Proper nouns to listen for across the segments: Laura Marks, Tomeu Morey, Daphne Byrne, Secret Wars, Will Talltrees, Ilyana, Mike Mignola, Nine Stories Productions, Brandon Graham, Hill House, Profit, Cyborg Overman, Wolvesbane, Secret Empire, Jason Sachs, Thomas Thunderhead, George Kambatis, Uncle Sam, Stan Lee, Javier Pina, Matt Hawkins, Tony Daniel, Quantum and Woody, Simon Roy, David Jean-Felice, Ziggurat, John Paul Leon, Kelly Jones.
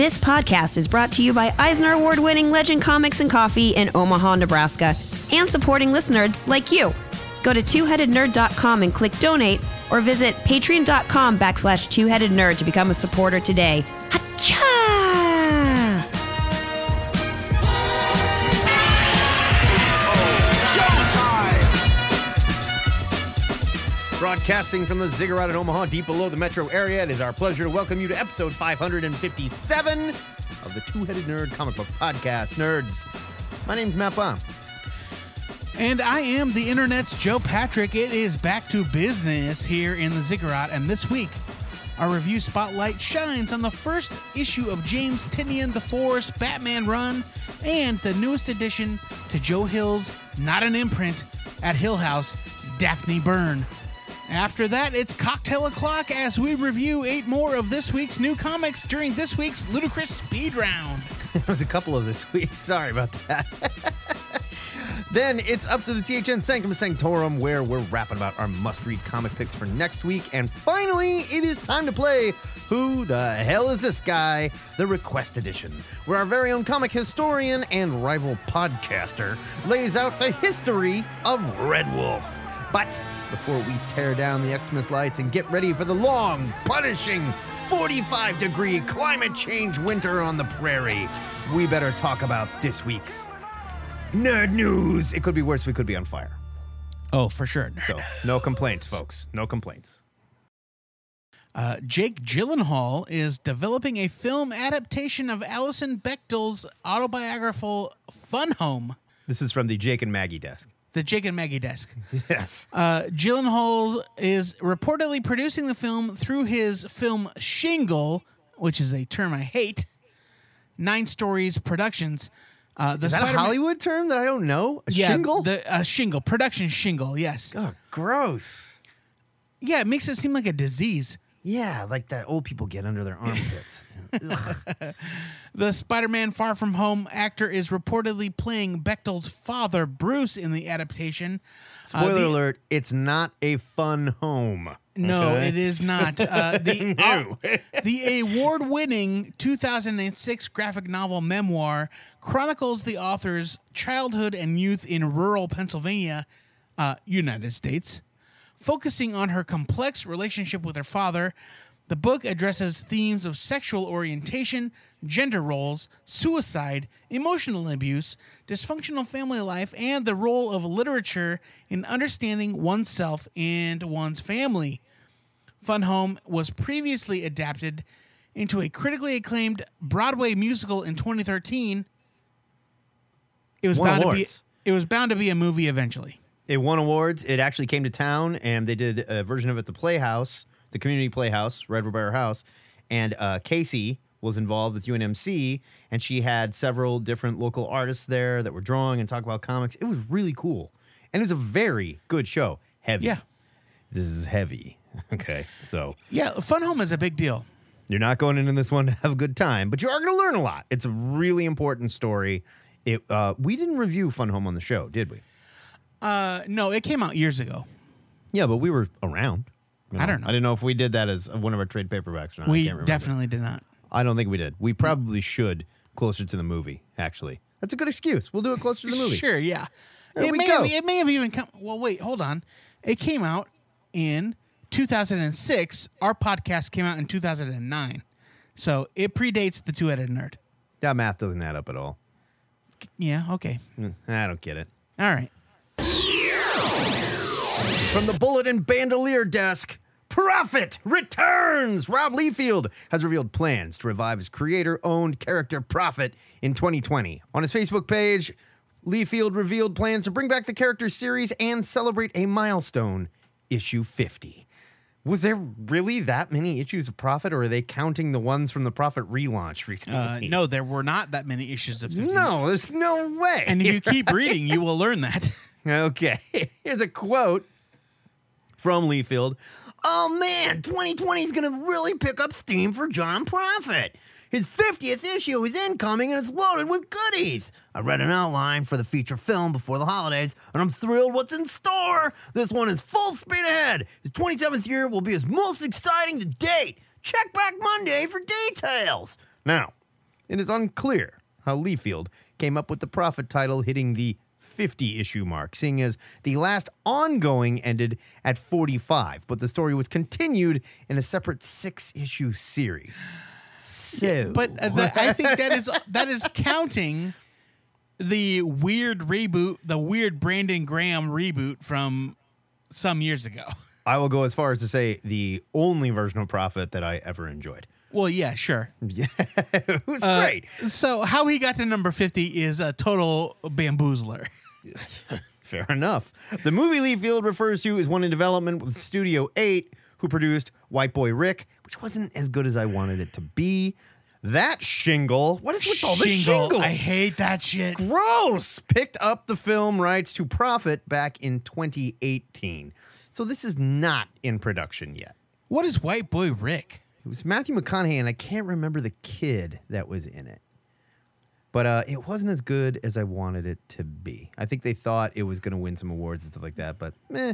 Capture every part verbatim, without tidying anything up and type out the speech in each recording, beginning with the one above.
This podcast is brought to you by Eisner Award-winning Legend Comics and Coffee in Omaha, Nebraska, and supporting listeners like you. Go to two headed nerd dot com and click donate, or visit patreon dot com backslash two headed nerd to become a supporter today. Ha-cha! Broadcasting from the Ziggurat in Omaha, deep below the metro area, it is our pleasure to welcome you to episode five fifty-seven of the Two-Headed Nerd Comic Book Podcast. Nerds, my name's Matt Baum. And I am the Internet's Joe Patrick. It is back to business here in the Ziggurat, and this week, our review spotlight shines on the first issue of James Tynion the fourth's Batman run and the newest addition to Joe Hill's Not an Imprint at Hill House, Daphne Byrne. After that, it's cocktail o'clock as we review eight more of this week's new comics during this week's Ludicrous Speed Round. That was a couple of this week. Sorry about that. Then it's up to the T H N Sanctum Sanctorum, where we're rapping about our must-read comic picks for next week. And finally, it is time to play Who the Hell Is This Guy? The Request Edition, where our very own comic historian and rival podcaster lays out the history of Red Wolf. But before we tear down the Xmas lights and get ready for the long, punishing forty-five degree climate change winter on the prairie, we better talk about this week's Nerd News. It could be worse. We could be on fire. Oh, for sure. So, no complaints, folks. No complaints. Uh, Jake Gyllenhaal is developing a film adaptation of Alison Bechdel's autobiographical Fun Home. This is from the Jake and Maggie desk. The Jake and Maggie desk. Yes. Uh, Gyllenhaal is reportedly producing the film through his film Shingle, which is a term I hate, Nine Stories Productions. Uh, the is that Spider-Man- a Hollywood term that I don't know? A yeah, shingle? A uh, shingle. Production shingle, yes. Oh, gross. Yeah, it makes it seem like a disease. Yeah, like that old people get under their armpits. The Spider-Man Far From Home actor is reportedly playing Bechdel's father, Bruce, in the adaptation. Spoiler uh, the, alert, it's not a fun home. No, okay? It is not. Uh, the uh, the award-winning two thousand six graphic novel memoir chronicles the author's childhood and youth in rural Pennsylvania, uh, United States, focusing on her complex relationship with her father. The book addresses themes of sexual orientation, gender roles, suicide, emotional abuse, dysfunctional family life, and the role of literature in understanding oneself and one's family. Fun Home was previously adapted into a critically acclaimed Broadway musical in twenty thirteen. It was bound to be, it was bound to be a movie eventually. It won awards. It actually came to town, and they did a version of it at the Playhouse. The community playhouse, Red Wolf House, and uh, Casey was involved with U N M C, and she had several different local artists there that were drawing and talking about comics. It was really cool, and it was a very good show. Heavy. Yeah. This is heavy. Okay, so. Yeah, Fun Home is a big deal. You're not going into this one to have a good time, but you are going to learn a lot. It's a really important story. It. Uh, we didn't review Fun Home on the show, did we? Uh, no, it came out years ago. Yeah, but we were around. You know, I don't know. I didn't know if we did that as one of our trade paperbacks or not. We definitely did not. I don't think we did. We probably should closer to the movie, actually. That's a good excuse. We'll do it closer to the movie. Sure, yeah. It may, have, it may have even come... Well, wait, hold on. It came out in two thousand six. Our podcast came out in two thousand nine. So it predates the Two-Headed Nerd. That math doesn't add up at all. Yeah, okay. I don't get it. All right. From the Bullet and Bandolier desk, Profit returns! Rob Liefeld has revealed plans to revive his creator-owned character Profit in twenty twenty. On his Facebook page, Liefeld revealed plans to bring back the character series and celebrate a milestone, issue fifty. Was there really that many issues of Profit, or are they counting the ones from the Profit relaunch recently? Uh, no, there were not that many issues of fifty. No, there's no way. And if you right? keep reading, you will learn that. Okay, here's a quote from Liefeld. Oh, man, twenty twenty is going to really pick up steam for John Profit. His fiftieth issue is incoming, and it's loaded with goodies. I read an outline for the feature film before the holidays, and I'm thrilled what's in store. This one is full speed ahead. His twenty-seventh year will be his most exciting to date. Check back Monday for details. Now, it is unclear how Liefeld came up with the Profit title hitting the fifty-issue mark, seeing as the last ongoing ended at forty-five, but the story was continued in a separate six-issue series. So. Yeah, but uh, the, I think that is that is counting the weird reboot, the weird Brandon Graham reboot from some years ago. I will go as far as to say the only version of Profit that I ever enjoyed. Well, yeah, sure. Yeah, it was uh, great. So how he got to number fifty is a total bamboozler. Fair enough. The movie Liefeld refers to is one in development with Studio eight, who produced White Boy Rick, which wasn't as good as I wanted it to be. That shingle. What is with all the shingles? I hate that shit. Gross. Picked up the film rights to Profit back in twenty eighteen. So this is not in production yet. What is White Boy Rick? It was Matthew McConaughey, and I can't remember the kid that was in it. But uh, it wasn't as good as I wanted it to be. I think they thought it was going to win some awards and stuff like that, but meh.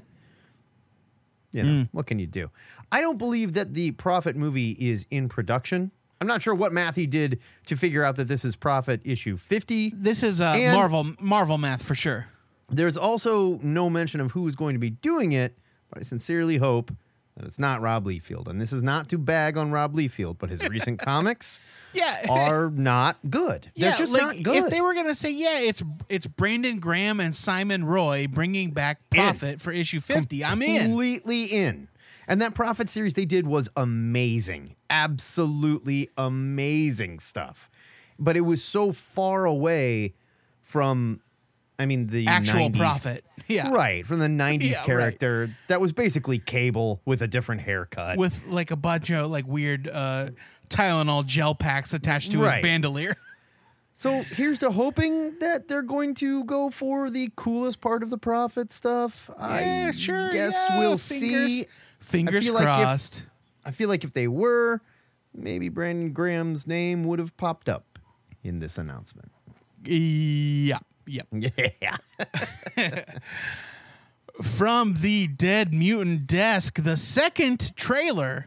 You know, mm. what can you do? I don't believe that the Profit movie is in production. I'm not sure what math he did to figure out that this is Profit issue fifty. This is uh, Marvel Marvel math for sure. There's also no mention of who is going to be doing it, but I sincerely hope that it's not Rob Liefeld. And this is not to bag on Rob Liefeld, but his recent comics yeah. are not good. Yeah, They're just like, not good. If they were going to say, yeah, it's it's Brandon Graham and Simon Roy bringing back Profit in. for issue fifty, I'm in. Completely in. And that Profit series they did was amazing. Absolutely amazing stuff. But it was so far away from, I mean, the actual nineties. Profit. Yeah. Right, from the nineties yeah, character right. that was basically Cable with a different haircut. With like a bunch of like weird uh, Tylenol gel packs attached to right. his bandolier. So here's to hoping that they're going to go for the coolest part of the Profit stuff. Yeah, I sure. guess yeah, we'll fingers. see. Fingers I feel crossed. Like if, I feel like if they were, maybe Brandon Graham's name would have popped up in this announcement. Yeah. Yep. Yeah. From the Dead Mutant Desk, the second trailer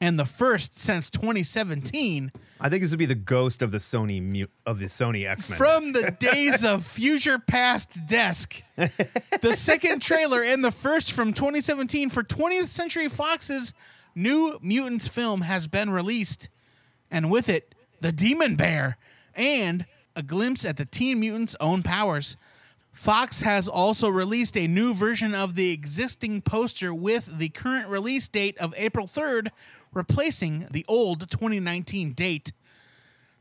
and the first since twenty seventeen. I think this would be the ghost of the Sony mu- of the Sony X-Men. From the Days of Future Past Desk, the second trailer and the first from twenty seventeen for twentieth Century Fox's New Mutants film has been released, and with it, the Demon Bear and a glimpse at the Teen Mutants' own powers. Fox has also released a new version of the existing poster with the current release date of April third, replacing the old twenty nineteen date.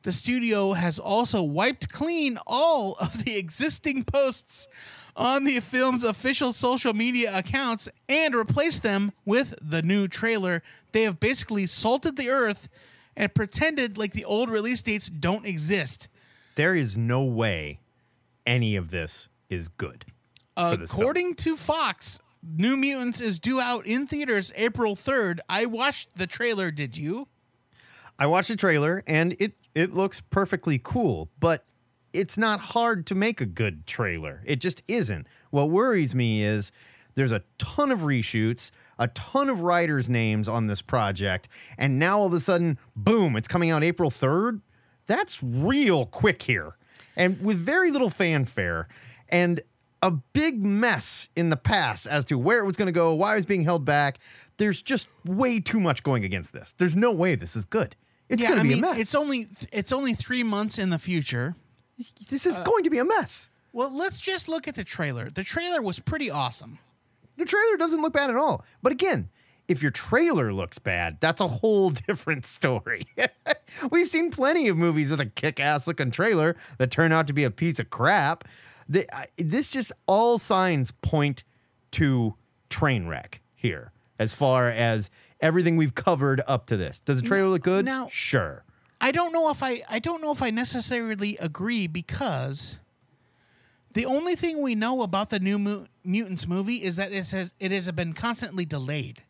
The studio has also wiped clean all of the existing posts on the film's official social media accounts and replaced them with the new trailer. They have basically salted the earth and pretended like the old release dates don't exist. There is no way any of this is good. This According film. to Fox, New Mutants is due out in theaters April third. I watched the trailer, did you? I watched the trailer, and it, it looks perfectly cool, but it's not hard to make a good trailer. It just isn't. What worries me is there's a ton of reshoots, a ton of writers' names on this project, and now all of a sudden, boom, it's coming out April third? That's real quick here, and with very little fanfare, and a big mess in the past as to where it was going to go, why it was being held back. There's just way too much going against this. There's no way this is good. It's yeah, going to be mean, a mess. It's only it's only three months in the future. This is uh, going to be a mess. Well, let's just look at the trailer. The trailer was pretty awesome. The trailer doesn't look bad at all. But again, if your trailer looks bad, that's a whole different story. We've seen plenty of movies with a kick-ass looking trailer that turn out to be a piece of crap. The, I, this just all signs point to train wreck here as far as everything we've covered up to this. Does the trailer now, look good? Now, sure. I don't know if I I don't know if I necessarily agree, because the only thing we know about the New Mut- Mutants movie is that it has it has been constantly delayed.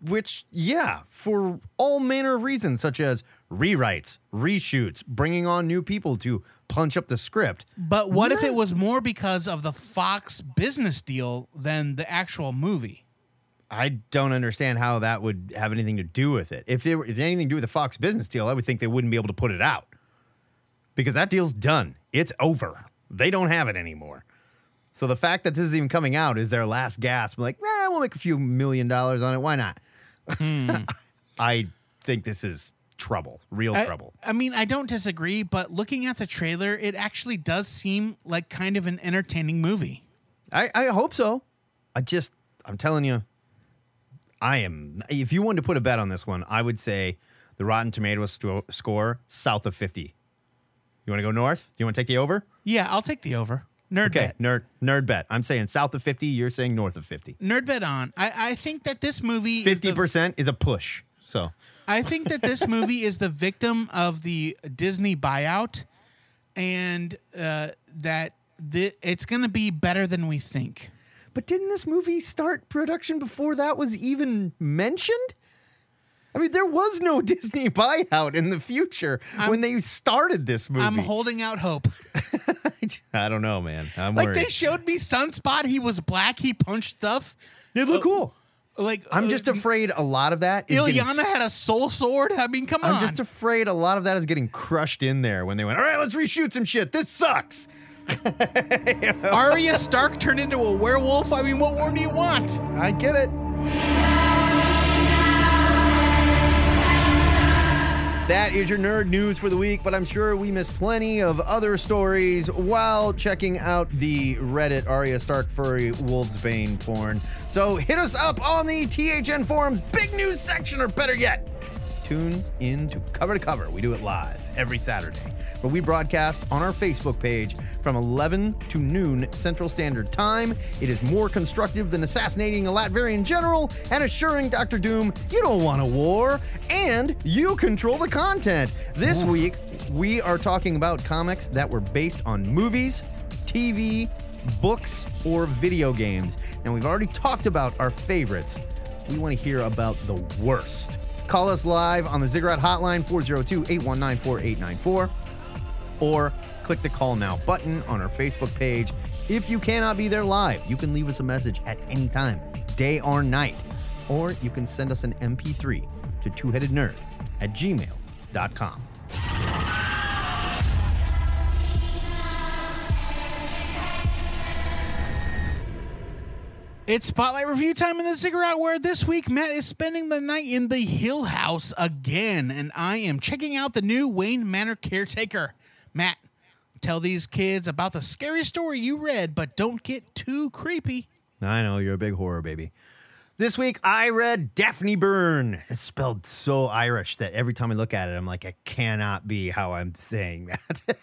Which, yeah, for all manner of reasons, such as rewrites, reshoots, bringing on new people to punch up the script. But what right. if it was more because of the Fox business deal than the actual movie? I don't understand how that would have anything to do with it. If it were, if anything to do with the Fox business deal, I would think they wouldn't be able to put it out because that deal's done. It's over. They don't have it anymore. So the fact that this is even coming out is their last gasp. Like, eh, we'll make a few million dollars on it. Why not? Hmm. I think this is trouble, real I, trouble. I mean, I don't disagree, but looking at the trailer, it actually does seem like kind of an entertaining movie. I, I hope so. I just, I'm telling you, I am. If you wanted to put a bet on this one, I would say the Rotten Tomatoes sto- score south of fifty. You want to go north? You want to take the over? Yeah, I'll take the over. Nerd okay, bet. Nerd, nerd bet. I'm saying south of fifty. You're saying north of fifty. Nerd bet on. I, I think that this movie fifty percent is, the, is a push. So I think that this movie is the victim of the Disney buyout and uh, that th- it's going to be better than we think. But didn't this movie start production before that was even mentioned? I mean, there was no Disney buyout in the future I'm, when they started this movie. I'm holding out hope. I don't know, man. I'm like, worried. They showed me Sunspot. He was black. He punched stuff. It looked uh, cool. Like I'm uh, just afraid a lot of that is Ilyana getting... had a soul sword. I mean, come I'm on. I'm just afraid a lot of that is getting crushed in there when they went, all right, let's reshoot some shit. This sucks. You know? Arya Stark turned into a werewolf. I mean, what more do you want? I get it. That is your nerd news for the week, but I'm sure we missed plenty of other stories while checking out the Reddit Arya Stark furry Wolvesbane porn. So hit us up on the T H N forums, big news section, or better yet, tune in to Cover to Cover. We do it live every Saturday, where we broadcast on our Facebook page from eleven to noon Central Standard Time. It is more constructive than assassinating a Latvian general and assuring Doctor Doom you don't want a war and you control the content. This week, we are talking about comics that were based on movies, T V, books, or video games. Now, we've already talked about our favorites. We want to hear about the worst. Call us live on the Ziggurat Hotline, four oh two, eight one nine, four eight nine four. Or click the Call Now button on our Facebook page. If you cannot be there live, you can leave us a message at any time, day or night. Or you can send us an M P three to twoheadednerd at gmail dot com. It's Spotlight Review time in the Ziggurat, where this week Matt is spending the night in the Hill House again, and I am checking out the new Wayne Manor caretaker. Matt, tell these kids about the scary story you read, but don't get too creepy. I know, you're a big horror baby. This week I read Daphne Byrne. It's spelled so Irish that every time I look at it, I'm like, it cannot be how I'm saying that.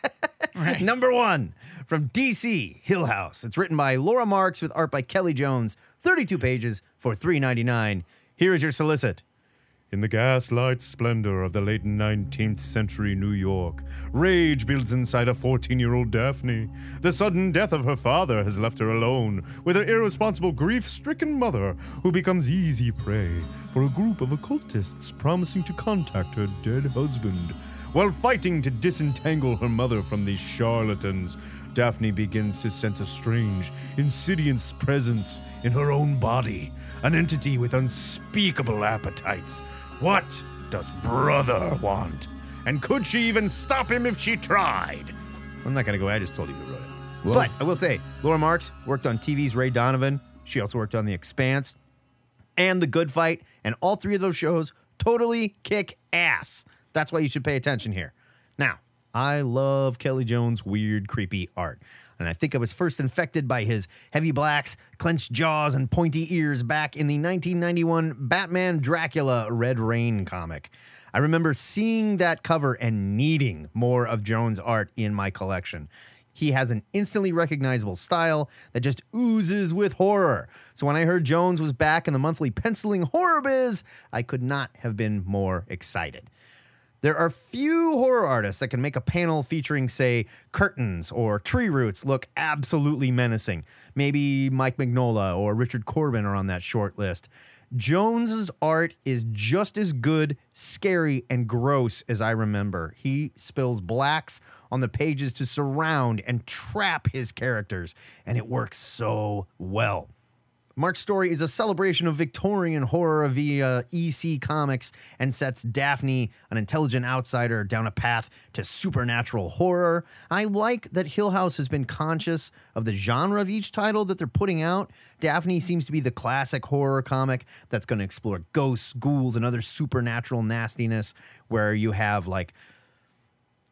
Right. Number one, from D C, Hill House. It's written by Laura Marks with art by Kelly Jones. thirty-two pages for three dollars and ninety-nine cents. Here is your solicit. In the gaslight splendor of the late nineteenth century New York, rage builds inside a fourteen-year-old Daphne. The sudden death of her father has left her alone with her irresponsible, grief-stricken mother, who becomes easy prey for a group of occultists promising to contact her dead husband. While fighting to disentangle her mother from these charlatans, Daphne begins to sense a strange, insidious presence in her own body, an entity with unspeakable appetites. What does brother want? And could she even stop him if she tried? I'm not going to go. I just told you who wrote it. Whoa. But I will say, Laura Marks worked on T V's Ray Donovan. She also worked on The Expanse and The Good Fight. And all three of those shows totally kick ass. That's why you should pay attention here. Now, I love Kelly Jones' weird, creepy art. And I think I was first infected by his heavy blacks, clenched jaws, and pointy ears back in the nineteen ninety-one Batman Dracula Red Rain comic. I remember seeing that cover and needing more of Jones' art in my collection. He has an instantly recognizable style that just oozes with horror. So when I heard Jones was back in the monthly penciling horror biz, I could not have been more excited. There are few horror artists that can make a panel featuring, say, curtains or tree roots look absolutely menacing. Maybe Mike Mignola or Richard Corben are on that short list. Jones's art is just as good, scary, and gross as I remember. He spills blacks on the pages to surround and trap his characters, and it works so well. Mark's story is a celebration of Victorian horror via E C Comics and sets Daphne, an intelligent outsider, down a path to supernatural horror. I like that Hill House has been conscious of the genre of each title that they're putting out. Daphne seems to be the classic horror comic that's going to explore ghosts, ghouls, and other supernatural nastiness, where you have, like,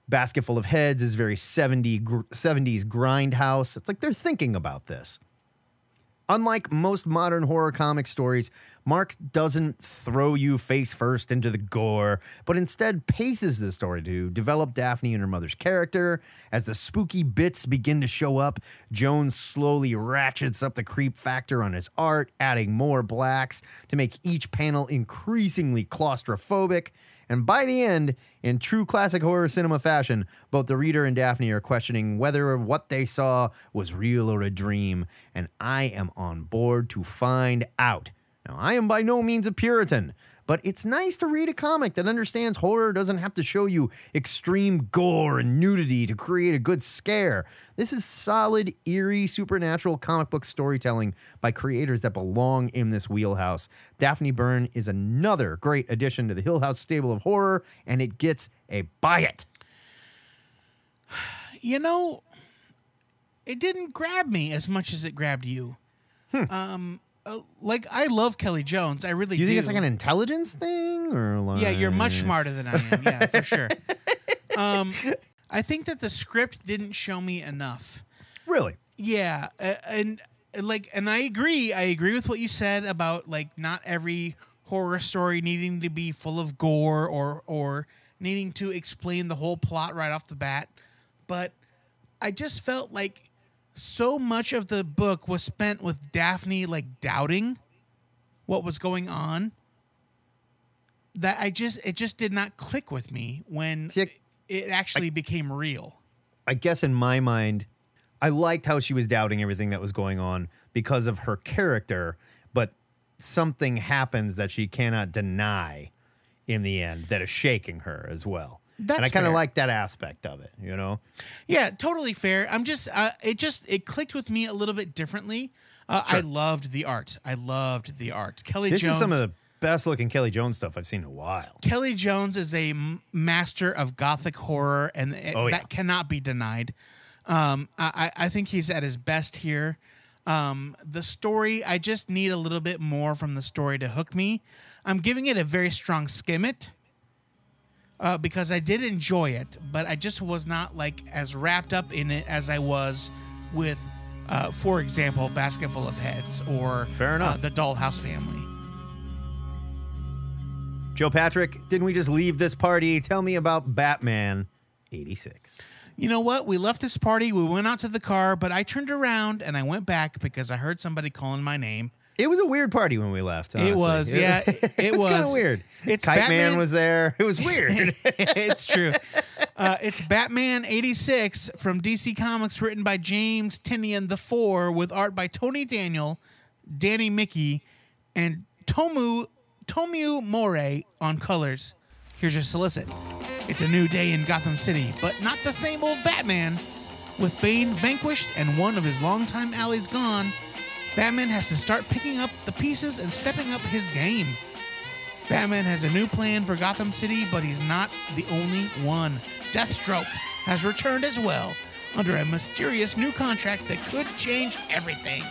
Basket Full of Heads is very seventy, seventies grindhouse. It's like they're thinking about this. Unlike most modern horror comic stories, Mark doesn't throw you face first into the gore, but instead paces the story to develop Daphne and her mother's character. As the spooky bits begin to show up, Jones slowly ratchets up the creep factor on his art, adding more blacks to make each panel increasingly claustrophobic. And by the end, in true classic horror cinema fashion, both the reader and Daphne are questioning whether what they saw was real or a dream, and I am on board to find out. Now, I am by no means a Puritan, but it's nice to read a comic that understands horror doesn't have to show you extreme gore and nudity to create a good scare. This is solid, eerie, supernatural comic book storytelling by creators that belong in this wheelhouse. Daphne Byrne is another great addition to the Hill House stable of horror, and it gets a buy it. You know, it didn't grab me as much as it grabbed you. Hmm. Um... Uh, like, I love Kelly Jones. I really do. You think do. It's like an intelligence thing? Or like... Yeah, you're much smarter than I am. Yeah, for sure. Um, I think that the script didn't show me enough. Really? Yeah. Uh, and like, and I agree. I agree with what you said about, like, not every horror story needing to be full of gore or, or needing to explain the whole plot right off the bat. But I just felt like so much of the book was spent with Daphne, like, doubting what was going on, that I just, it just did not click with me when See, it actually I, became real. I guess in my mind, I liked how she was doubting everything that was going on because of her character, but something happens that she cannot deny in the end that is shaking her as well. That's and I kind of like that aspect of it, you know? Yeah, totally fair. I'm just, uh, it just, it clicked with me a little bit differently. Uh, sure. I loved the art. I loved the art. Kelly this Jones. This is some of the best looking Kelly Jones stuff I've seen in a while. Kelly Jones is a master of gothic horror, and it, oh, yeah. that cannot be denied. Um, I, I think he's at his best here. Um, the story, I just need a little bit more from the story to hook me. I'm giving it a very strong skim it. Uh, because I did enjoy it, but I just was not, like, as wrapped up in it as I was with, uh, for example, Basket Full of Heads or Fair enough. Uh, The Dollhouse Family. Joe Patrick, didn't we just leave this party? Tell me about Batman eighty-six. You know what? We left this party. We went out to the car, but I turned around and I went back because I heard somebody calling my name. It was a weird party when we left. Honestly. It was, yeah. It, it was, was kind of weird. It's Kite Batman. Man was there. It was weird. It's true. Uh, it's Batman eighty-six from D C Comics, written by James Tynion the fourth, with art by Tony Daniel, Danny Miki, and Tomeu Tomeu Morey on colors. Here's your solicit. It's a new day in Gotham City, but not the same old Batman. With Bane vanquished and one of his longtime allies gone, Batman has to start picking up the pieces and stepping up his game. Batman has a new plan for Gotham City, but he's not the only one. Deathstroke has returned as well, under a mysterious new contract that could change everything.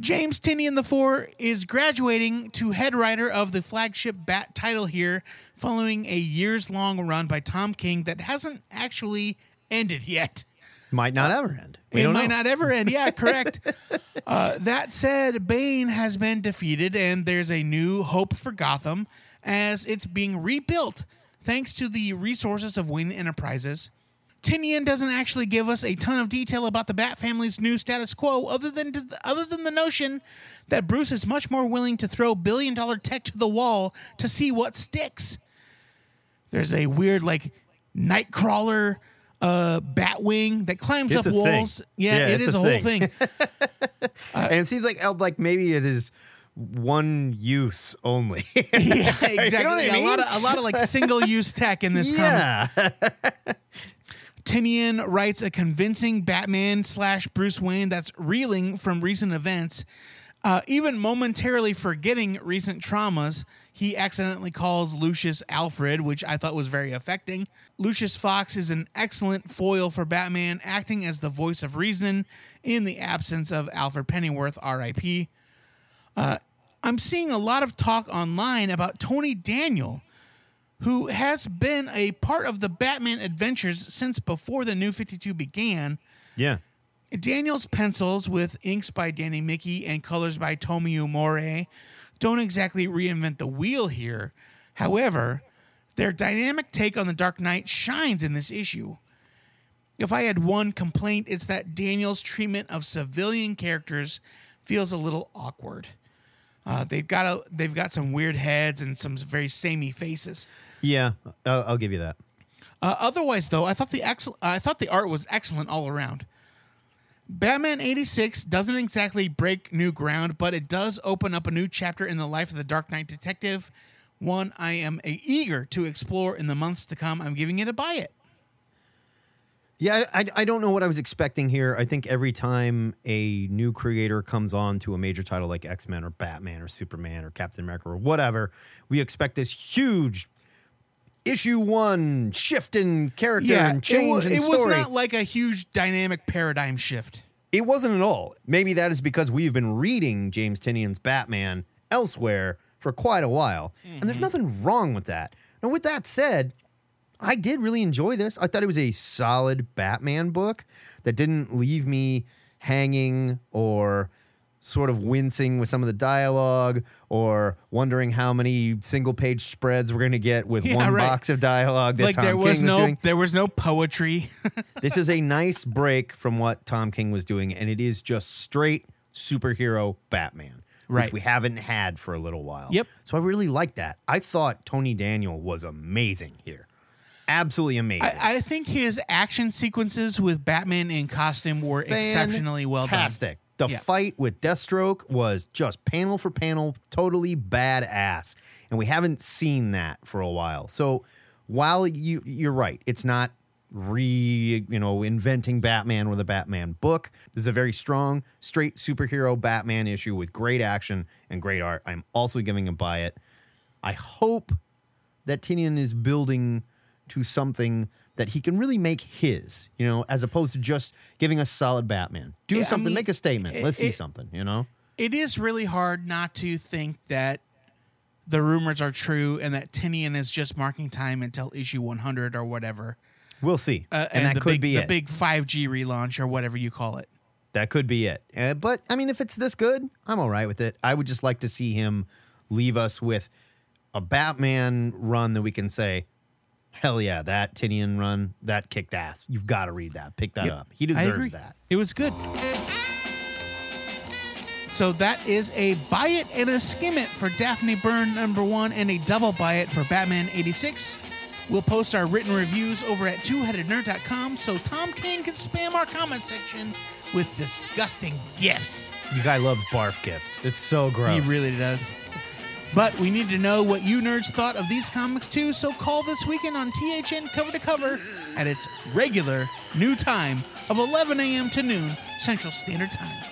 James Tynion the fourth is graduating to head writer of the flagship Bat title here, following a years-long run by Tom King that hasn't actually ended yet. Might not uh, ever end. We it might know. not ever end. Yeah, correct. uh, that said, Bane has been defeated, and there's a new hope for Gotham as it's being rebuilt thanks to the resources of Wayne Enterprises. Tynion doesn't actually give us a ton of detail about the Bat family's new status quo, other than to the, other than the notion that Bruce is much more willing to throw billion-dollar tech to the wall to see what sticks. There's a weird, like, Nightcrawler Uh, Batwing that climbs it's up walls. Yeah, yeah, it is a, a whole thing. uh, and it seems like like maybe it is one use only. Yeah, exactly. You know what I mean? A lot of a lot of like single use tech in this yeah. comic. Tynion writes a convincing Batman slash Bruce Wayne that's reeling from recent events. Uh, even momentarily forgetting recent traumas, he accidentally calls Lucius Alfred, which I thought was very affecting. Lucius Fox is an excellent foil for Batman, acting as the voice of reason in the absence of Alfred Pennyworth, R I P Uh, I'm seeing a lot of talk online about Tony Daniel, who has been a part of the Batman adventures since before the New fifty-two began. Yeah. Daniel's pencils, with inks by Danny Miki and colors by Tomeu Morey, don't exactly reinvent the wheel here. However, their dynamic take on the Dark Knight shines in this issue. If I had one complaint, it's that Daniel's treatment of civilian characters feels a little awkward. Uh, they've got a, they've got some weird heads and some very samey faces. Yeah, I'll, I'll give you that. Uh, otherwise, though, I thought the ex- I thought the art was excellent all around. Batman eighty-six doesn't exactly break new ground, but it does open up a new chapter in the life of the Dark Knight detective, one I am a- eager to explore in the months to come. I'm giving it a buy it. Yeah, I, I don't know what I was expecting here. I think every time a new creator comes on to a major title like X-Men or Batman or Superman or Captain America or whatever, we expect this huge issue one shift in character yeah, and change in story. It was not like a huge dynamic paradigm shift. It wasn't at all. Maybe that is because we've been reading James Tynion's Batman elsewhere for quite a while, mm-hmm. and there's nothing wrong with that. Now, with that said, I did really enjoy this. I thought it was a solid Batman book that didn't leave me hanging or sort of wincing with some of the dialogue or wondering how many single-page spreads we're going to get with yeah, one right. box of dialogue that like Tom there King was, was no, doing. There was no poetry. This is a nice break from what Tom King was doing, and it is just straight superhero Batman, right. which we haven't had for a little while. Yep. So I really liked that. I thought Tony Daniel was amazing here. Absolutely amazing. I, I think his action sequences with Batman in costume were exceptionally well done. Fantastic. The yeah. fight with Deathstroke was just panel for panel, totally badass. And we haven't seen that for a while. So while you, you're right, it's not re, you know, inventing Batman with a Batman book. This is a very strong, straight superhero Batman issue with great action and great art. I'm also giving a buy it. I hope that Tynion is building to something that he can really make his, you know, as opposed to just giving us solid Batman. Do yeah, something, I mean, make a statement. It, Let's it, see something, you know? It is really hard not to think that the rumors are true and that Tynion is just marking time until issue one hundred or whatever. We'll see. Uh, and, and that could big, be the it. The big five G relaunch or whatever you call it. That could be it. Uh, but, I mean, if it's this good, I'm all right with it. I would just like to see him leave us with a Batman run that we can say, hell yeah, that Tynion run, that kicked ass. You've got to read that. Pick that yep. up. He deserves that. It was good. So that is a buy it and a skim it for Daphne Byrne number one and a double buy it for Batman eighty-six. We'll post our written reviews over at two headed nerd dot com so Tom King can spam our comment section with disgusting gifts. The guy loves barf gifts. It's so gross. He really does. But we need to know what you nerds thought of these comics, too, so call this weekend on T H N Cover to Cover at its regular new time of eleven a.m. to noon Central Standard Time.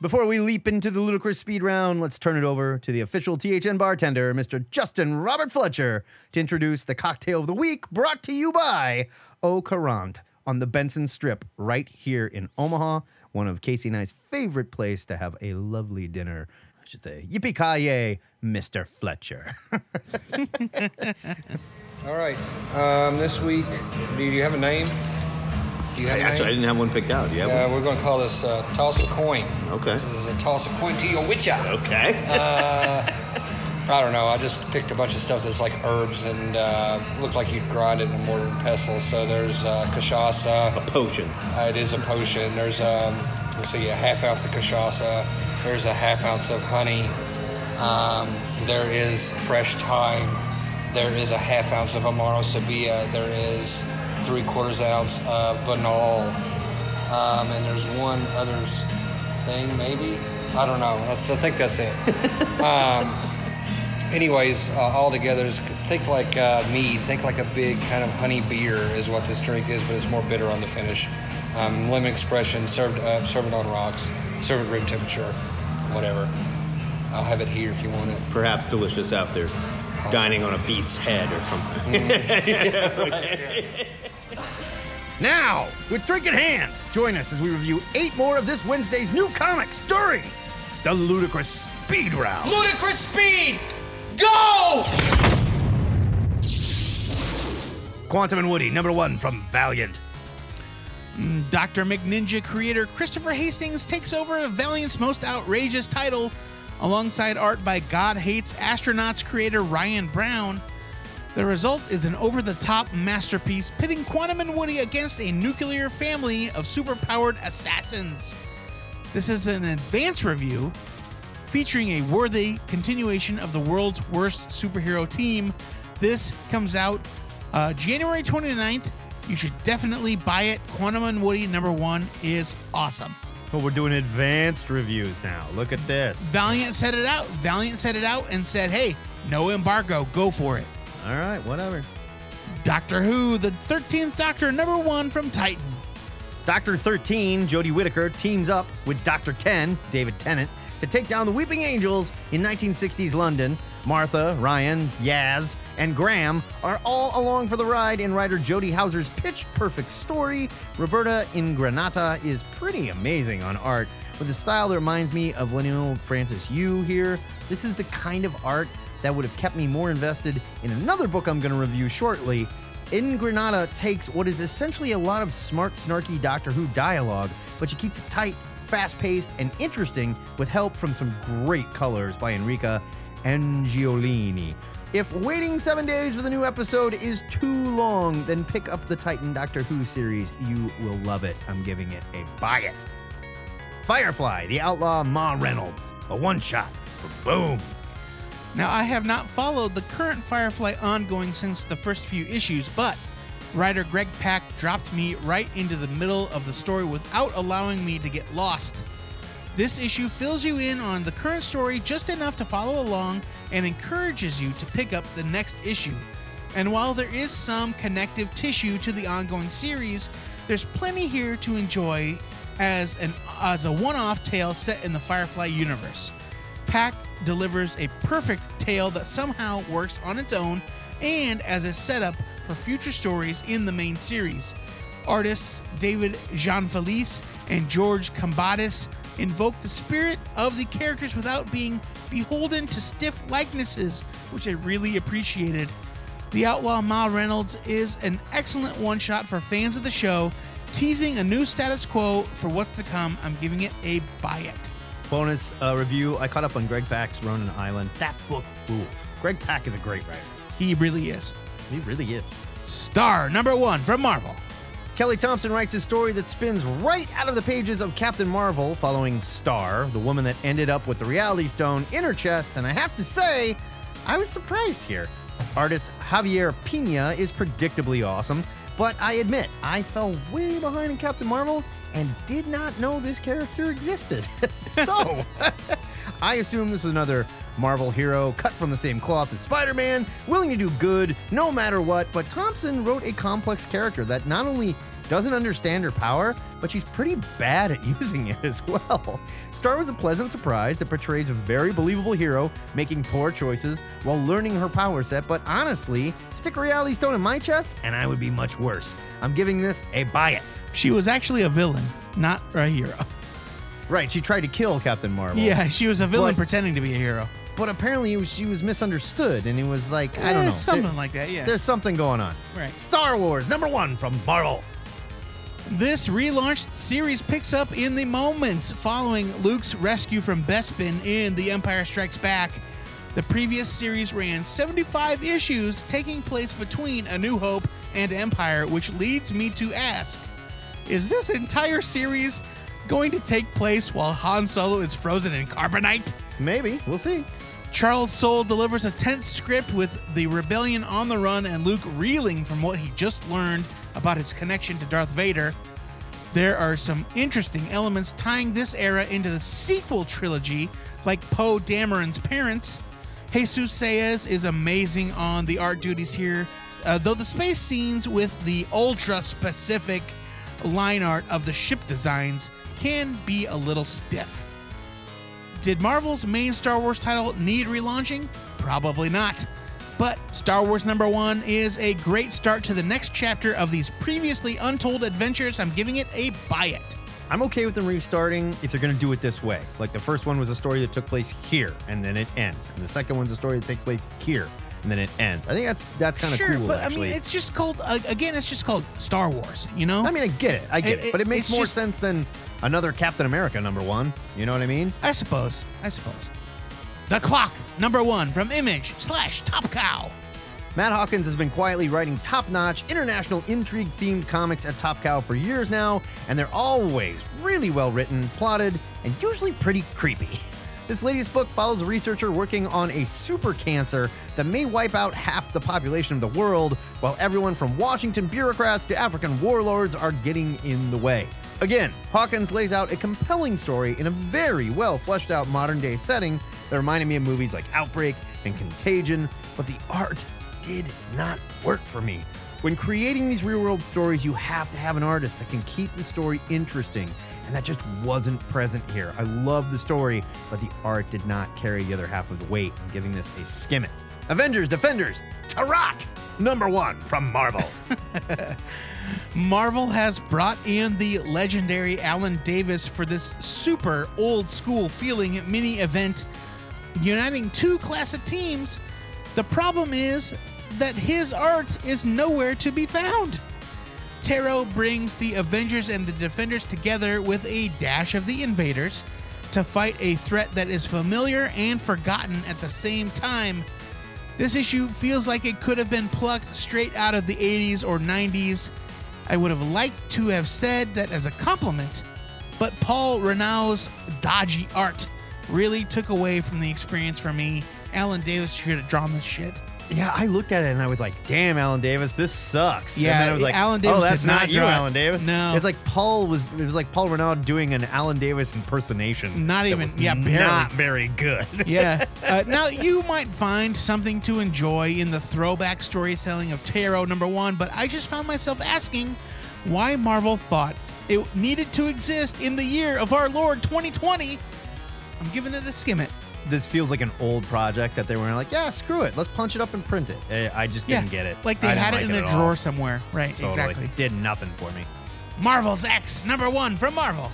Before we leap into the ludicrous speed round, let's turn it over to the official T H N bartender, Mister Justin Robert Fletcher, to introduce the cocktail of the week brought to you by Au Courant on the Benson Strip right here in Omaha, one of Casey and I's favorite place to have a lovely dinner. I should say, yippee-ki-yay, Mister Fletcher. All right. Um, this week, do you have a name? Do you have I, a actually, name? I didn't have one picked out. Yeah, uh, we're going to call this uh, Toss a Coin. Okay. This is a Toss a Coin to your witcher. Okay. uh, I don't know. I just picked a bunch of stuff that's like herbs and uh, looked like you'd grind it in a mortar and pestle. So there's uh, cachaça. A potion. Uh, it is a potion. There's, um, let's see, a half ounce of cachaça. There's a half ounce of honey. Um, there is fresh thyme. There is a half ounce of Amaro Sabia. There is three quarters ounce of banal. Um, and there's one other thing, maybe? I don't know. I, I think that's it. Um anyways, uh, all together, is think like uh, mead, think like a big kind of honey beer is what this drink is, but it's more bitter on the finish. Um, lemon expression, served up, serve it on rocks, serve it room temperature, whatever. I'll have it here if you want it. Perhaps delicious after Possibly. dining on a beast's head or something. Mm. Yeah, right, yeah. Now, with drink in hand, join us as we review eight more of this Wednesday's new comics during the Ludicrous Speed Round. Ludicrous Speed! Go! Quantum and Woody, number one from Valiant. Doctor McNinja creator Christopher Hastings takes over Valiant's most outrageous title alongside art by God Hates Astronauts creator Ryan Brown. The result is an over-the-top masterpiece pitting Quantum and Woody against a nuclear family of super-powered assassins. This is an advance review featuring a worthy continuation of the world's worst superhero team. This comes out uh, January twenty-ninth. You should definitely buy it. Quantum and Woody number one is awesome. But we're doing advanced reviews now. Look at this. Valiant set it out. Valiant set it out and said, hey, no embargo. Go for it. All right, whatever. Doctor Who, the thirteenth Doctor, number one from Titan. Doctor thirteen, Jodie Whittaker, teams up with Doctor ten, David Tennant, to take down the Weeping Angels in nineteen sixties London. Martha, Ryan, Yaz, and Graham are all along for the ride in writer Jodie Hauser's pitch-perfect story. Roberta Ingranata is pretty amazing on art, with a style that reminds me of Lionel Francis Yu here. This is the kind of art that would have kept me more invested in another book I'm going to review shortly. Ingranata takes what is essentially a lot of smart, snarky Doctor Who dialogue, but she keeps it tight, fast-paced, and interesting with help from some great colors by Enrica Angiolini. If waiting seven days for the new episode is too long, then pick up the Titan Doctor Who series. You will love it. I'm giving it a buy it. Firefly, the outlaw Ma Reynolds, a one-shot for Boom. Now, I have not followed the current Firefly ongoing since the first few issues, but writer Greg Pak dropped me right into the middle of the story without allowing me to get lost. This issue fills you in on the current story just enough to follow along and encourages you to pick up the next issue. And while there is some connective tissue to the ongoing series, there's plenty here to enjoy as an as a one-off tale set in the Firefly universe. Pak delivers a perfect tale that somehow works on its own and as a setup for future stories in the main series. Artists David Jean-Felice and George Kambatis invoke the spirit of the characters without being beholden to stiff likenesses, which I really appreciated. The Outlaw Ma Reynolds is an excellent one-shot for fans of the show, teasing a new status quo for what's to come. I'm giving it a buy it. Bonus uh, review, I caught up on Greg Pak's Ronin Island. That book rules. Greg Pak is a great writer. He really is. He really is. Star number one from Marvel. Kelly Thompson writes a story that spins right out of the pages of Captain Marvel following Star, the woman that ended up with the Reality Stone in her chest, and I have to say, I was surprised here. Artist Javier Pina is predictably awesome, but I admit, I fell way behind in Captain Marvel and did not know this character existed. So, I assume this was another Marvel hero cut from the same cloth as Spider-Man, willing to do good no matter what, but Thompson wrote a complex character that not only doesn't understand her power, but she's pretty bad at using it as well. Star was a pleasant surprise that portrays a very believable hero making poor choices while learning her power set, but honestly, stick a Reality Stone in my chest and I would be much worse. I'm giving this a buy it. She was actually a villain, not a hero. Right, she tried to kill Captain Marvel. Yeah, she was a villain but, pretending to be a hero. But apparently she was misunderstood, and it was like, I eh, don't know. Something there, like that, yeah. There's something going on. Right. Star Wars, number one from Marvel. This relaunched series picks up in the moments following Luke's rescue from Bespin in The Empire Strikes Back. The previous series ran seventy-five issues, taking place between A New Hope and Empire, which leads me to ask, is this entire series going to take place while Han Solo is frozen in carbonite? Maybe. We'll see. Charles Soule delivers a tense script with the rebellion on the run and Luke reeling from what he just learned about his connection to Darth Vader. There are some interesting elements tying this era into the sequel trilogy, like Poe Dameron's parents, Jesus Saez is amazing on the art duties here, uh, though the space scenes with the ultra-specific line art of the ship designs can be a little stiff. Did Marvel's main Star Wars title need relaunching? Probably not. But Star Wars number one is a great start to the next chapter of these previously untold adventures. I'm giving it a buy it. I'm okay with them restarting if they're going to do it this way. Like, the first one was a story that took place here, and then it ends. And the second one's a story that takes place here, and then it ends. I think that's that's kind of sure, cool, Sure, but actually. I mean, it's just called, uh, again, it's just called Star Wars, you know? I mean, I get it. I get it. it. But it makes more just, sense than another Captain America number one. You know what I mean? I suppose. I suppose. The Clock, number one, from Image slash Top Cow. Matt Hawkins has been quietly writing top-notch, international intrigue-themed comics at Top Cow for years now, and they're always really well-written, plotted, and usually pretty creepy. This latest book follows a researcher working on a super cancer that may wipe out half the population of the world, while everyone from Washington bureaucrats to African warlords are getting in the way. Again, Hawkins lays out a compelling story in a very well-fleshed-out modern-day setting that reminded me of movies like Outbreak and Contagion, but the art did not work for me. When creating these real-world stories, you have to have an artist that can keep the story interesting, and that just wasn't present here. I love the story, but the art did not carry the other half of the weight. I'm giving this a skim it. Avengers, Defenders, Tarot! Number one from Marvel. Marvel has brought in the legendary Alan Davis for this super old-school feeling mini-event, uniting two classic teams. The problem is that his art is nowhere to be found. Taro brings the Avengers and the Defenders together with a dash of the Invaders to fight a threat that is familiar and forgotten at the same time. This issue feels like it could have been plucked straight out of the eighties or nineties. I would have liked to have said that as a compliment, but Paul Renaud's dodgy art really took away from the experience for me. Alan Davis should have drawn this shit. Yeah, I looked at it and I was like, damn, Alan Davis, this sucks. Yeah, and then I was like, Alan Davis oh, that's not, not you, Alan Davis. No. It's like Paul was it was like Paul Renaud doing an Alan Davis impersonation. Not even, yeah, barely. Not very good. Yeah. Uh, now, you might find something to enjoy in the throwback storytelling of Taro number one, but I just found myself asking why Marvel thought it needed to exist in the year of our Lord twenty twenty. I'm giving it a skim it. This feels like an old project that they were like, yeah, screw it. Let's punch it up and print it. I just didn't yeah, get it. Like they had like it in it a drawer all. somewhere. Right, totally. Exactly. Did nothing for me. Marvel's X, number one from Marvel.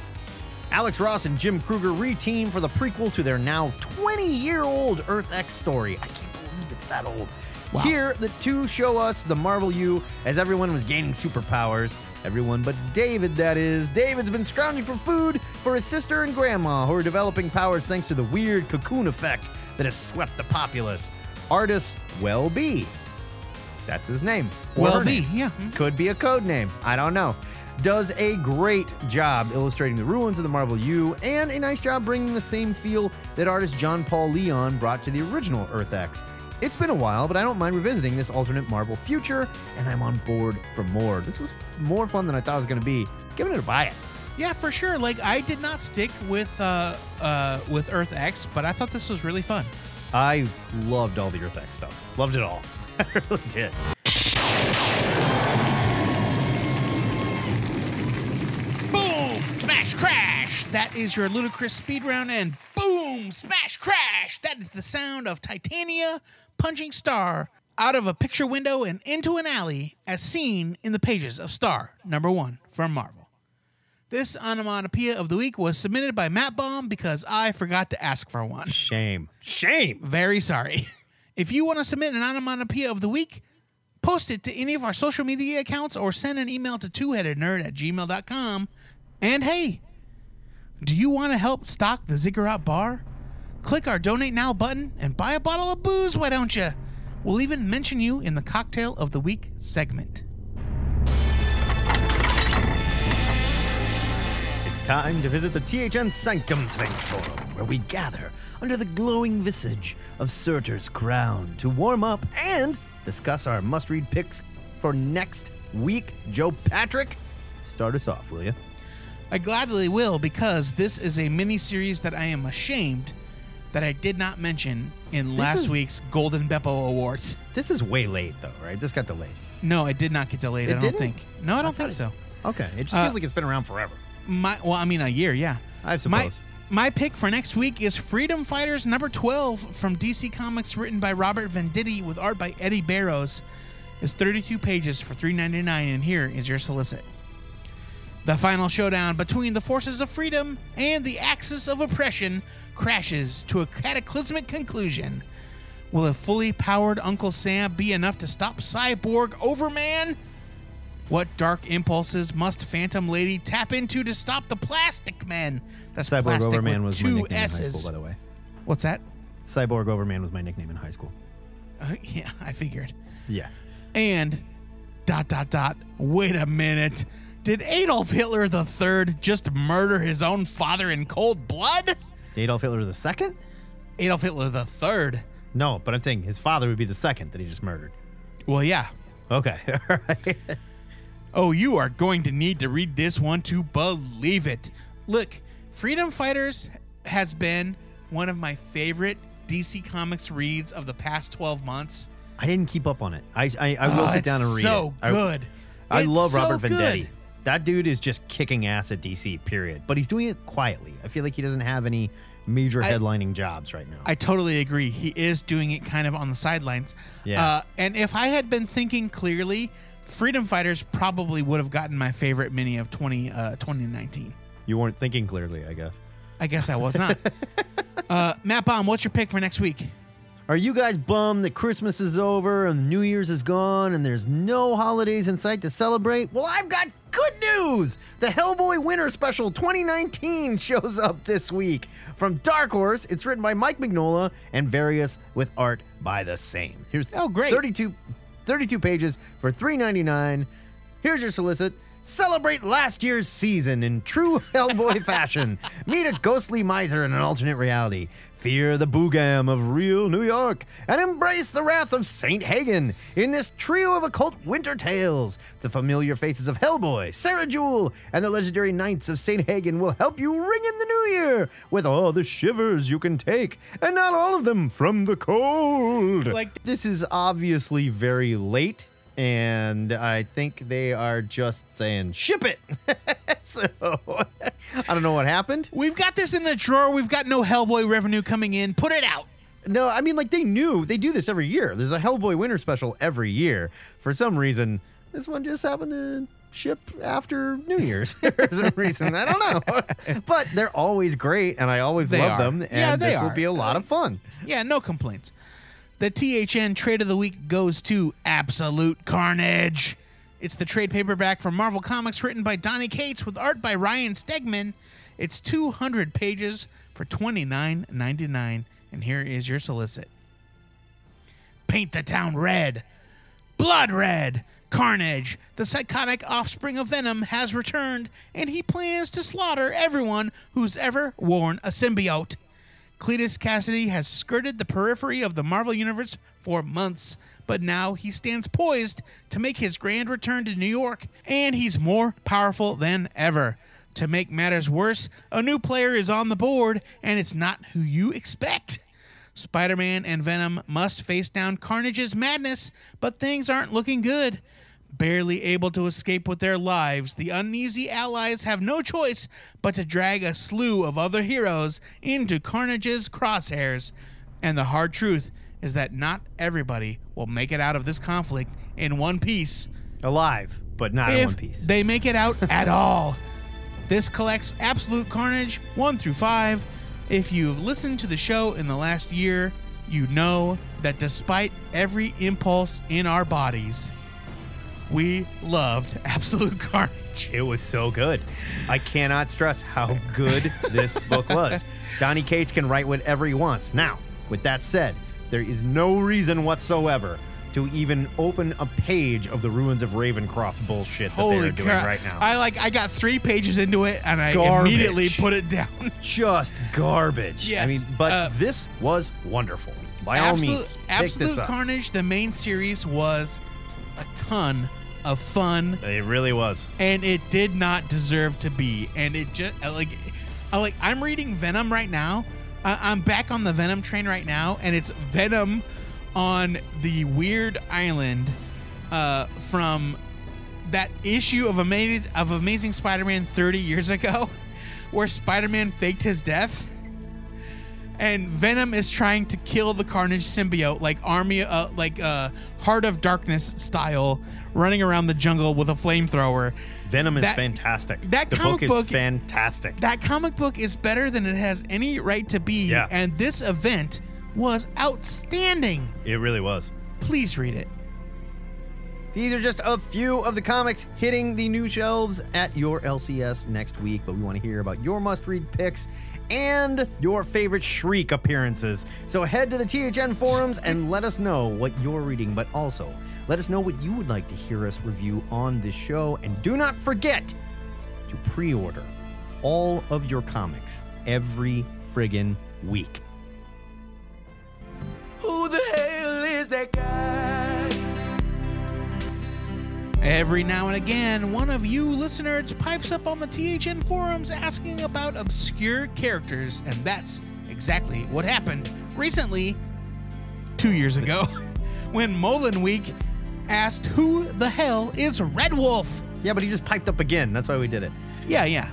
Alex Ross and Jim Kruger reteam for the prequel to their now twenty-year-old Earth X story. I can't believe it's that old. Wow. Here, the two show us the Marvel U as everyone was gaining superpowers. Everyone but David, that is. David's been scrounging for food for his sister and grandma, who are developing powers thanks to the weird cocoon effect that has swept the populace. Artist Wellbe. That's his name. Wellbe, yeah. Could be a code name. I don't know. Does a great job illustrating the ruins of the Marvel U, and a nice job bringing the same feel that artist John Paul Leon brought to the original Earth X. It's been a while, but I don't mind revisiting this alternate Marvel future, and I'm on board for more. This was more fun than I thought it was going to be. Giving it a buy it. Yeah, for sure. Like, I did not stick with uh, uh, with Earth X, but I thought this was really fun. I loved all the Earth X stuff. Loved it all. I really did. Boom! Smash! Crash! That is your ludicrous speed round, and boom! Smash! Crash! That is the sound of Titania punching Star out of a picture window and into an alley, as seen in the pages of Star number one from Marvel. This onomatopoeia of the week was submitted by Matt Baum because I forgot to ask for one. Shame. Shame. Very sorry. If you want to submit an onomatopoeia of the week, post it to any of our social media accounts or send an email to two headed nerd at gmail dot com. And hey, do you want to help stock the Ziggurat Bar? Click our Donate Now button and buy a bottle of booze, why don't you? We'll even mention you in the Cocktail of the Week segment. It's time to visit the T H N Sanctum Sanctorum, where we gather under the glowing visage of Surtur's crown to warm up and discuss our must-read picks for next week. Joe Patrick, start us off, will you? I gladly will, because this is a mini-series that I am ashamed that I did not mention in this last is, week's Golden Beppo Awards. This is way late, though, right? This got delayed. No, it did not get delayed, it I don't didn't? think. No, I don't I think it, so. Okay. It just uh, feels like it's been around forever. My, well, I mean, a year, yeah. I suppose. My, my pick for next week is Freedom Fighters number twelve from D C Comics, written by Robert Venditti with art by Eddie Barrows. It's thirty-two pages for three dollars and ninety-nine cents, and here is your solicit. The final showdown between the forces of freedom and the axis of oppression crashes to a cataclysmic conclusion. Will a fully powered Uncle Sam be enough to stop Cyborg Overman? What dark impulses must Phantom Lady tap into to stop the Plastic Men? That's Cyborg Plastic Overman with was two my nickname S's. In high school, by the way. What's that? Cyborg Overman was my nickname in high school. Uh, yeah, I figured. Yeah. And dot, dot, dot, wait a minute. Did Adolf Hitler the third just murder his own father in cold blood? Adolf Hitler the second? Adolf Hitler the third. No, but I'm saying his father would be the second that he just murdered. Well, yeah. Okay. All right. Oh, you are going to need to read this one to believe it. Look, Freedom Fighters has been one of my favorite D C Comics reads of the past twelve months. I didn't keep up on it. I I, I will oh, sit down and read so it. It's so good. I, I love so Robert Venditti. Good. That dude is just kicking ass at D C, period. But he's doing it quietly. I feel like he doesn't have any major I, headlining jobs right now. I totally agree. He is doing it kind of on the sidelines. Yeah. Uh, and if I had been thinking clearly, Freedom Fighters probably would have gotten my favorite mini of twenty, uh, twenty nineteen. You weren't thinking clearly, I guess. I guess I was not. uh, Matt Baum, what's your pick for next week? Are you guys bummed that Christmas is over and New Year's is gone and there's no holidays in sight to celebrate? Well, I've got good news! The Hellboy Winter Special twenty nineteen shows up this week. From Dark Horse, it's written by Mike Mignola and various with art by the same. Here's oh, great. thirty-two, thirty-two pages for three dollars and ninety-nine cents. Here's your solicit. Celebrate last year's season in true Hellboy fashion. Meet a ghostly miser in an alternate reality. Fear the boogam of real New York and embrace the wrath of Saint Hagen in this trio of occult winter tales. The familiar faces of Hellboy, Sarah Jewell, and the legendary Knights of Saint Hagen will help you ring in the new year with all the shivers you can take, and not all of them from the cold. Like, this is obviously very late. And I think they are just saying, ship it. So, I don't know what happened. We've got this in the drawer. We've got no Hellboy revenue coming in. Put it out. No, I mean, like, they knew. They do this every year. There's a Hellboy Winter Special every year. For some reason, this one just happened to ship after New Year's for some reason. I don't know. But they're always great, and I always they love are. them. And yeah, they this are. will be a lot of fun. Yeah, no complaints. The T H N Trade of the Week goes to Absolute Carnage. It's the trade paperback from Marvel Comics, written by Donny Cates with art by Ryan Stegman. It's two hundred pages for twenty-nine dollars and ninety-nine cents, and here is your solicit. Paint the town red. Blood red. Carnage, the psychotic offspring of Venom, has returned, and he plans to slaughter everyone who's ever worn a symbiote. Cletus Kasady has skirted the periphery of the Marvel Universe for months, but now he stands poised to make his grand return to New York, and he's more powerful than ever. To make matters worse, a new player is on the board, and it's not who you expect. Spider-Man and Venom must face down Carnage's madness, but things aren't looking good. Barely able to escape with their lives, the uneasy allies have no choice but to drag a slew of other heroes into Carnage's crosshairs. And the hard truth is that not everybody will make it out of this conflict in one piece. Alive, but not in one piece. They make it out at all. This collects Absolute Carnage one through five. If you've listened to the show in the last year, you know that despite every impulse in our bodies, we loved Absolute Carnage. It was so good. I cannot stress how good this book was. Donny Cates can write whatever he wants. Now, with that said, there is no reason whatsoever to even open a page of the Ruins of Ravencroft bullshit that they're doing right now. I like. I got three pages into it, and I garbage. immediately put it down. Just garbage. Yes. I mean, but uh, this was wonderful. By absolute, all means, Absolute pick this up. Carnage, the main series, was a ton of fun. It really was, and it did not deserve to be. And it just like, I like. I'm reading Venom right now, I- I'm back on the Venom train right now, and it's Venom on the weird island uh, from that issue of Amazing of Amazing Spider-Man thirty years ago, where Spider-Man faked his death, and Venom is trying to kill the Carnage symbiote, like army, uh, like uh, Heart of Darkness style, running around the jungle with a flamethrower. Venom is that, fantastic. That the comic book, book is fantastic. That comic book is better than it has any right to be, yeah. And this event was outstanding. It really was. Please read it. These are just a few of the comics hitting the new shelves at your L C S next week, but we want to hear about your must-read picks and your favorite Shriek appearances. So head to the T H N forums and let us know what you're reading, but also let us know what you would like to hear us review on this show. And do not forget to pre-order all of your comics every friggin' week. Who the hell is that guy? Every now and again, one of you listeners pipes up on the T H N forums asking about obscure characters, and that's exactly what happened recently, two years ago, when Mullen Week asked, who the hell is Red Wolf? Yeah, but he just piped up again. That's why we did it. Yeah, yeah.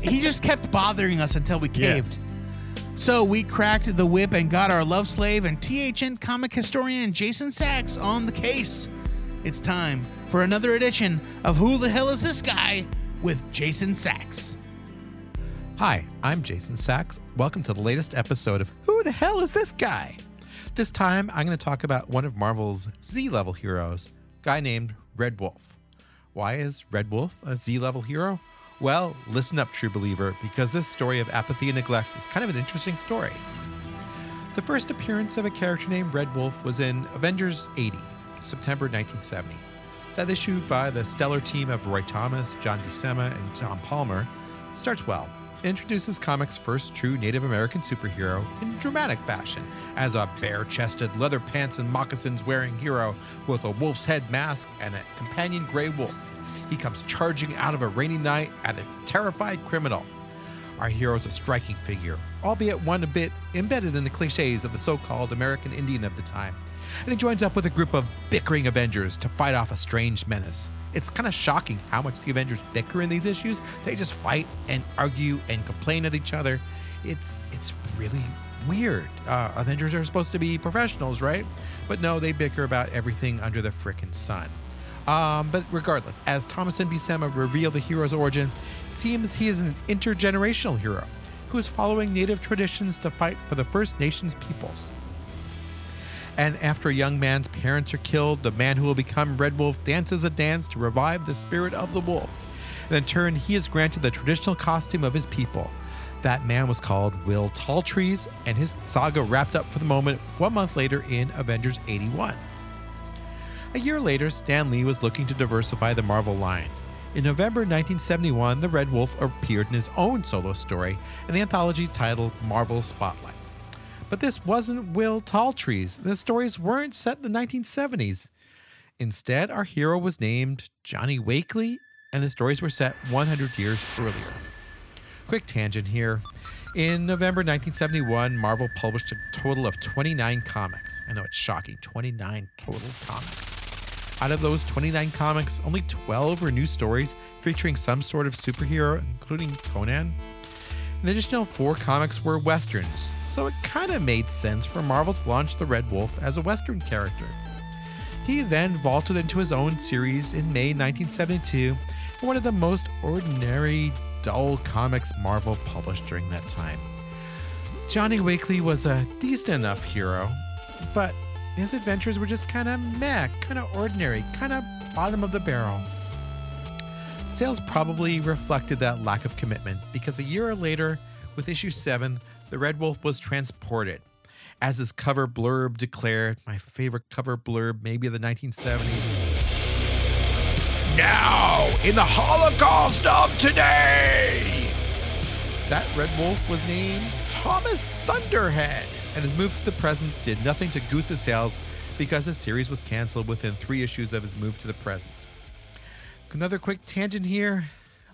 He just kept bothering us until we caved. Yeah. So we cracked the whip and got our love slave and T H N comic historian Jason Sachs on the case. It's time for another edition of Who the Hell Is This Guy with Jason Sachs. Hi, I'm Jason Sachs. Welcome to the latest episode of Who the Hell Is This Guy? This time, I'm going to talk about one of Marvel's Z-level heroes, a guy named Red Wolf. Why is Red Wolf a Z-level hero? Well, listen up, true believer, because this story of apathy and neglect is kind of an interesting story. The first appearance of a character named Red Wolf was in Avengers eighty, September nineteen seventy. That issue by the stellar team of Roy Thomas, John Buscema, and Tom Palmer starts well. It introduces comics' first true Native American superhero in dramatic fashion as a bare-chested, leather pants and moccasins-wearing hero with a wolf's head mask and a companion gray wolf. He comes charging out of a rainy night at a terrified criminal. Our hero is a striking figure, albeit one a bit embedded in the cliches of the so-called American Indian of the time. And he joins up with a group of bickering Avengers to fight off a strange menace. It's kind of shocking how much the Avengers bicker in these issues. They just fight and argue and complain at each other. It's it's really weird. Uh, Avengers are supposed to be professionals, right? But no, they bicker about everything under the frickin' sun. Um, but regardless, as Thomas and Buscema reveal the hero's origin, it seems he is an intergenerational hero who is following Native traditions to fight for the First Nations peoples. And after a young man's parents are killed, the man who will become Red Wolf dances a dance to revive the spirit of the wolf. And in turn, he is granted the traditional costume of his people. That man was called Will Talltrees, and his saga wrapped up for the moment one month later in Avengers eighty-one. A year later, Stan Lee was looking to diversify the Marvel line. In November nineteen seventy-one, the Red Wolf appeared in his own solo story in the anthology titled Marvel Spotlight. But this wasn't Will Talltrees. The stories weren't set in the nineteen seventies. Instead, our hero was named Johnny Wakely, and the stories were set one hundred years earlier. Quick tangent here. In November nineteen seventy-one, Marvel published a total of twenty-nine comics. I know it's shocking, twenty-nine total comics. Out of those twenty-nine comics, only twelve were new stories featuring some sort of superhero, including Conan. An additional four comics were Westerns, so it kind of made sense for Marvel to launch the Red Wolf as a Western character. He then vaulted into his own series in May nineteen seventy-two, one of the most ordinary, dull comics Marvel published during that time. Johnny Wakely was a decent enough hero, but his adventures were just kind of meh, kind of ordinary, kind of bottom of the barrel. Sales probably reflected that lack of commitment because a year later, with issue seven, the Red Wolf was transported. As his cover blurb declared, my favorite cover blurb, maybe of the nineteen seventies. Now, in the Holocaust of today, that Red Wolf was named Thomas Thunderhead, and his move to the present did nothing to goose his sales because his series was canceled within three issues of his move to the present. Another quick tangent here.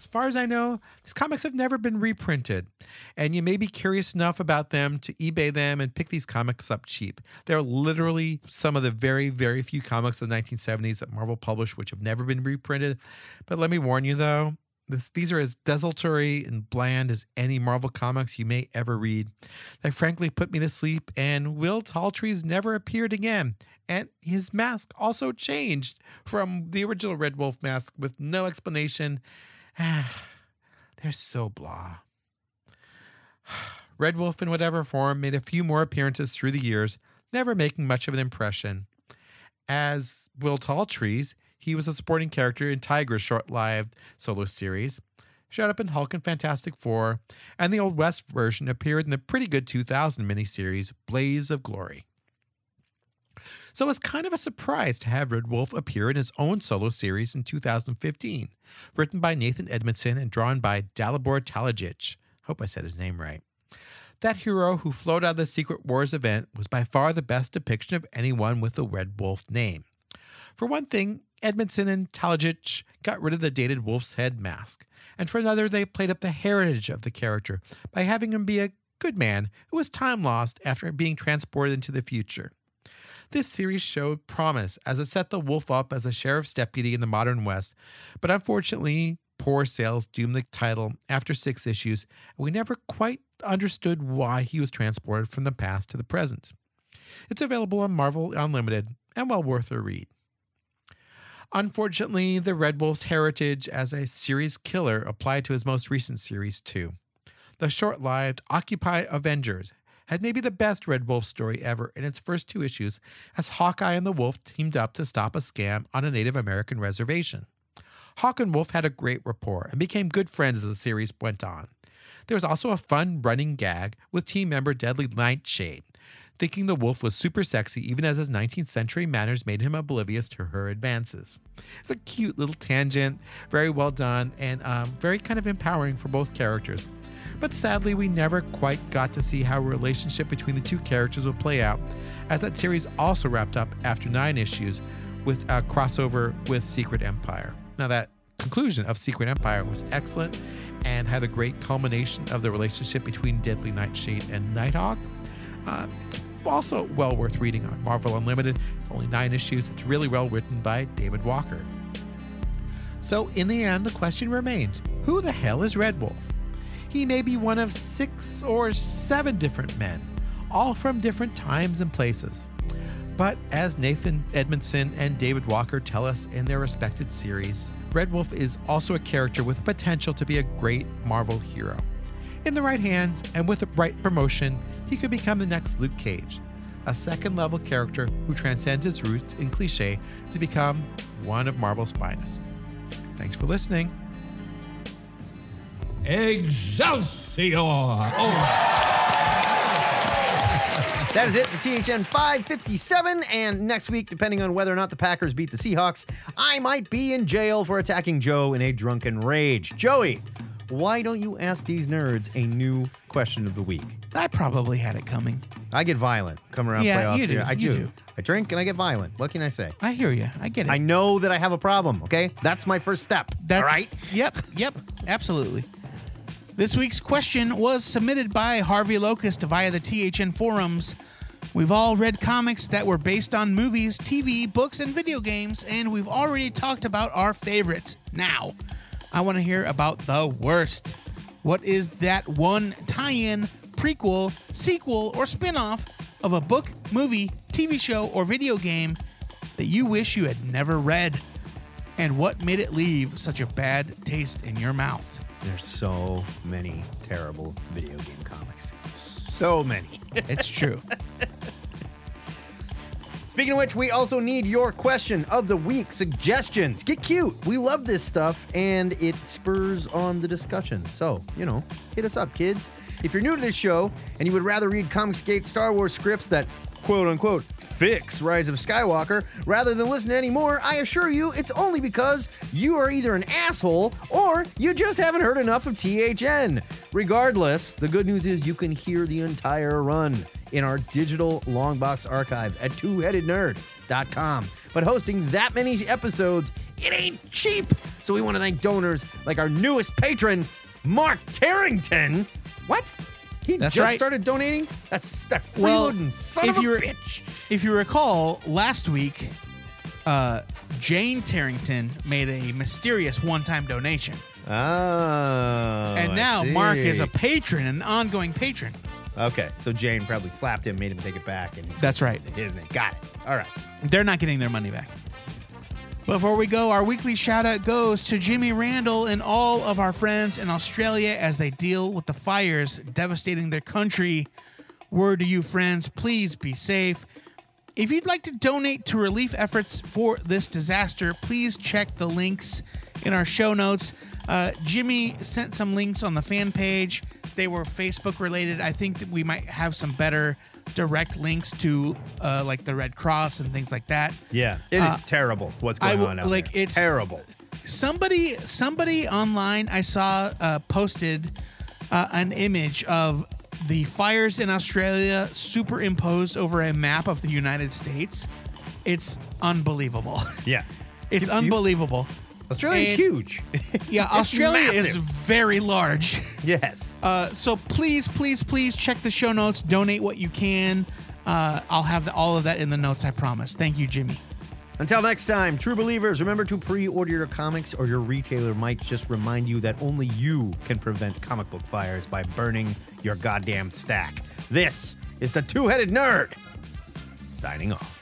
As far as I know, these comics have never been reprinted, and you may be curious enough about them to eBay them and pick these comics up cheap. They're literally some of the very, very few comics of the nineteen seventies that Marvel published which have never been reprinted. But let me warn you, though, this, these are as desultory and bland as any Marvel comics you may ever read. They frankly put me to sleep, and Will Talltrees never appeared again. And his mask also changed from the original Red Wolf mask with no explanation. Ah, they're so blah. Red Wolf, in whatever form, made a few more appearances through the years, never making much of an impression. As Will Talltrees, he was a supporting character in Tiger's short-lived solo series, showed up in Hulk and Fantastic Four, and the Old West version appeared in the pretty good two thousand miniseries Blaze of Glory. So it's kind of a surprise to have Red Wolf appear in his own solo series in two thousand fifteen, written by Nathan Edmondson and drawn by Dalibor Talajic. Hope I said his name right. That hero who flowed out of the Secret Wars event was by far the best depiction of anyone with the Red Wolf name. For one thing, Edmondson and Talajic got rid of the dated wolf's head mask. And for another, they played up the heritage of the character by having him be a good man who was time lost after being transported into the future. This series showed promise as it set the wolf up as a sheriff's deputy in the modern West, but unfortunately, poor sales doomed the title after six issues, and we never quite understood why he was transported from the past to the present. It's available on Marvel Unlimited and well worth a read. Unfortunately, the Red Wolf's heritage as a series killer applied to his most recent series too. The short-lived Occupy Avengers had maybe the best Red Wolf story ever in its first two issues as Hawkeye and the Wolf teamed up to stop a scam on a Native American reservation. Hawk and Wolf had a great rapport and became good friends as the series went on. There was also a fun running gag with team member Deadly Nightshade, thinking the wolf was super sexy even as his nineteenth century manners made him oblivious to her advances. It's a cute little tangent, very well done, and um, very kind of empowering for both characters. But sadly, we never quite got to see how a relationship between the two characters would play out, as that series also wrapped up after nine issues with a crossover with Secret Empire. Now, that conclusion of Secret Empire was excellent and had a great culmination of the relationship between Deadly Nightshade and Nighthawk. Uh, it's also well worth reading on Marvel Unlimited. It's only nine issues. It's really well written by David Walker. So in the end, the question remains, who the hell is Red Wolf? He may be one of six or seven different men, all from different times and places. But as Nathan Edmondson and David Walker tell us in their respected series, Red Wolf is also a character with the potential to be a great Marvel hero. In the right hands and with the right promotion, he could become the next Luke Cage, a second-level character who transcends its roots in cliche to become one of Marvel's finest. Thanks for listening. Excelsior! Oh. That is it for T H N five fifty-seven, and next week, depending on whether or not the Packers beat the Seahawks, I might be in jail for attacking Joe in a drunken rage. Joey, why don't you ask these nerds a new question of the week? I probably had it coming. I get violent. Come around yeah, playoffs. Yeah, you do. I do. do. I drink and I get violent. What can I say? I hear you. I get it. I know that I have a problem, okay? That's my first step. That's, all right? Yep, yep, absolutely. This week's question was submitted by Harvey Locust via the T H N forums. We've all read comics that were based on movies, T V, books, and video games, and we've already talked about our favorites. Now, I want to hear about the worst. What is that one tie-in, prequel, sequel, or spin-off of a book, movie, T V show, or video game that you wish you had never read? And what made it leave such a bad taste in your mouth? There's so many terrible video game comics. So many. It's true. Speaking of which, we also need your question of the week suggestions. Get cute. We love this stuff, and it spurs on the discussion. So, you know, hit us up, kids. If you're new to this show and you would rather read Comicsgate Star Wars scripts that, quote-unquote, fix Rise of Skywalker rather than listen to any more, I assure you it's only because you are either an asshole or you just haven't heard enough of T H N. Regardless, the good news is you can hear the entire run in our digital longbox archive at two headed nerd dot com. But hosting that many episodes, it ain't cheap. So we want to thank donors like our newest patron, Mark Carrington. What? He That's just right. started donating? That's that freeloading well, son if of you a bitch. If you recall, last week, uh, Jane Tarrington made a mysterious one-time donation. Oh, And now Mark is a patron, an ongoing patron. Okay, so Jane probably slapped him, made him take it back. And he's That's right. Isn't it? Got it. All right. They're not getting their money back. Before we go, our weekly shout-out goes to Jimmy Randall and all of our friends in Australia as they deal with the fires devastating their country. Word to you, friends. Please be safe. If you'd like to donate to relief efforts for this disaster, please check the links in our show notes. Uh, Jimmy sent some links on the fan page. They were Facebook related. I think that we might have some better direct links to uh, like the Red Cross and things like that. Yeah, it uh, is terrible what's going w- on out like there. It's terrible. Somebody, somebody online I saw uh, posted uh, an image of the fires in Australia superimposed over a map of the United States. It's unbelievable. Yeah. It's you, unbelievable. You, Australia is huge. Yeah, Australia massive. Is very large. Yes. Uh, so please, please, please check the show notes. Donate what you can. Uh, I'll have the, all of that in the notes, I promise. Thank you, Jimmy. Until next time, true believers, remember to pre-order your comics or your retailer might just remind you that only you can prevent comic book fires by burning your goddamn stack. This is the Two-Headed Nerd, signing off.